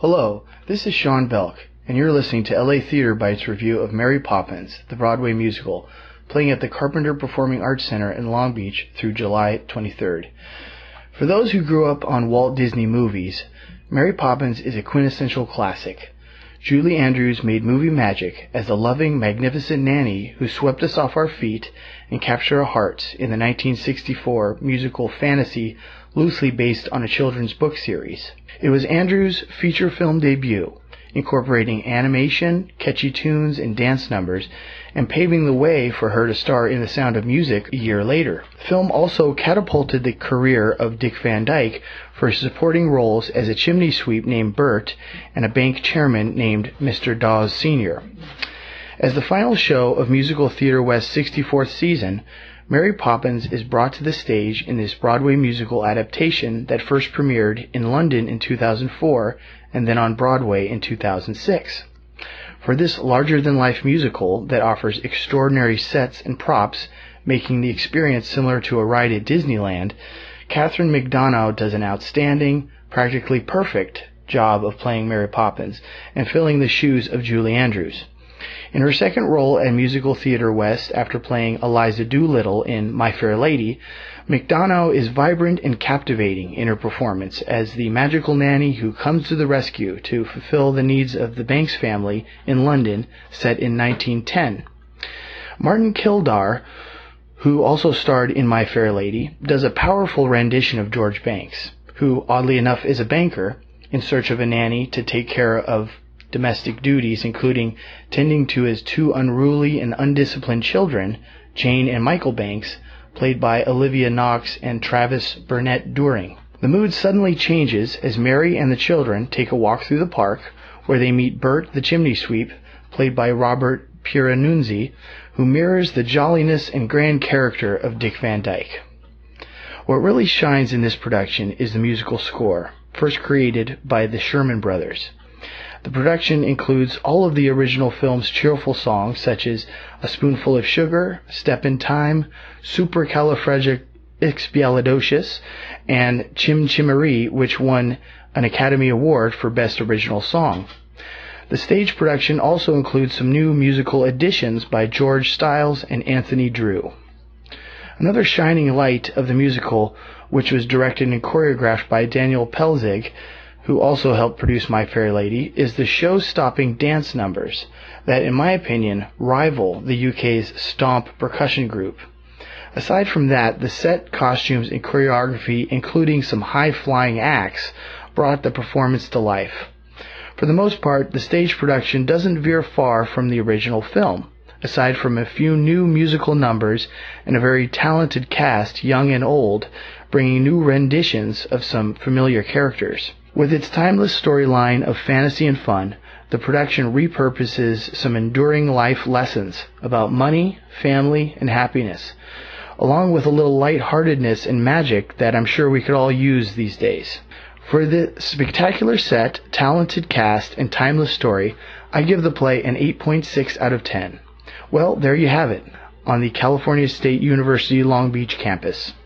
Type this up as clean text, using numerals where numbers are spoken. Hello, this is Sean Belk, and you're listening to LA Theatre Bites review of Mary Poppins, the Broadway musical, playing at the Carpenter Performing Arts Center in Long Beach through July 23rd. For those who grew up on Walt Disney movies, Mary Poppins is a quintessential classic. Julie Andrews made movie magic as the loving, magnificent nanny who swept us off our feet and captured our hearts in the 1964 musical Fantasy, loosely based on a children's book series. It was Andrews' feature film debut, incorporating animation, catchy tunes, and dance numbers, and paving the way for her to star in The Sound of Music a year later. The film also catapulted the career of Dick Van Dyke for supporting roles as a chimney sweep named Bert and a bank chairman named Mr. Dawes Sr. As the final show of Musical Theatre West's 64th season, Mary Poppins is brought to the stage in this Broadway musical adaptation that first premiered in London in 2004 and then on Broadway in 2006. For this larger-than-life musical that offers extraordinary sets and props, making the experience similar to a ride at Disneyland, Katherine McDonough does an outstanding, practically perfect job of playing Mary Poppins and filling the shoes of Julie Andrews. In her second role at Musical Theatre West, after playing Eliza Doolittle in My Fair Lady, McDonough is vibrant and captivating in her performance as the magical nanny who comes to the rescue to fulfill the needs of the Banks family in London, set in 1910. Martin Kildare, who also starred in My Fair Lady, does a powerful rendition of George Banks, who, oddly enough, is a banker in search of a nanny to take care of domestic duties, including tending to his two unruly and undisciplined children, Jane and Michael Banks, played by Olivia Knox and Travis Burnett-During. The mood suddenly changes as Mary and the children take a walk through the park, where they meet Bert the chimney sweep, played by Robert Piranunzi, who mirrors the jolliness and grand character of Dick Van Dyke. What really shines in this production is the musical score, first created by the Sherman Brothers. The production includes all of the original film's cheerful songs, such as A Spoonful of Sugar, Step in Time, Supercalifragilisticexpialidocious, and Chim Chim Cheree, which won an Academy Award for Best Original Song. The stage production also includes some new musical additions by George Stiles and Anthony Drew. Another shining light of the musical, which was directed and choreographed by Daniel Pelzig, who also helped produce My Fair Lady, is the show-stopping dance numbers that, in my opinion, rival the UK's Stomp percussion group. Aside from that, the set, costumes, and choreography, including some high-flying acts, brought the performance to life. For the most part, the stage production doesn't veer far from the original film, aside from a few new musical numbers and a very talented cast, young and old, bringing new renditions of some familiar characters. With its timeless storyline of fantasy and fun, the production repurposes some enduring life lessons about money, family, and happiness, along with a little lightheartedness and magic that I'm sure we could all use these days. For the spectacular set, talented cast, and timeless story, I give the play an 8.6 out of 10. Well, there you have it, on the California State University Long Beach campus.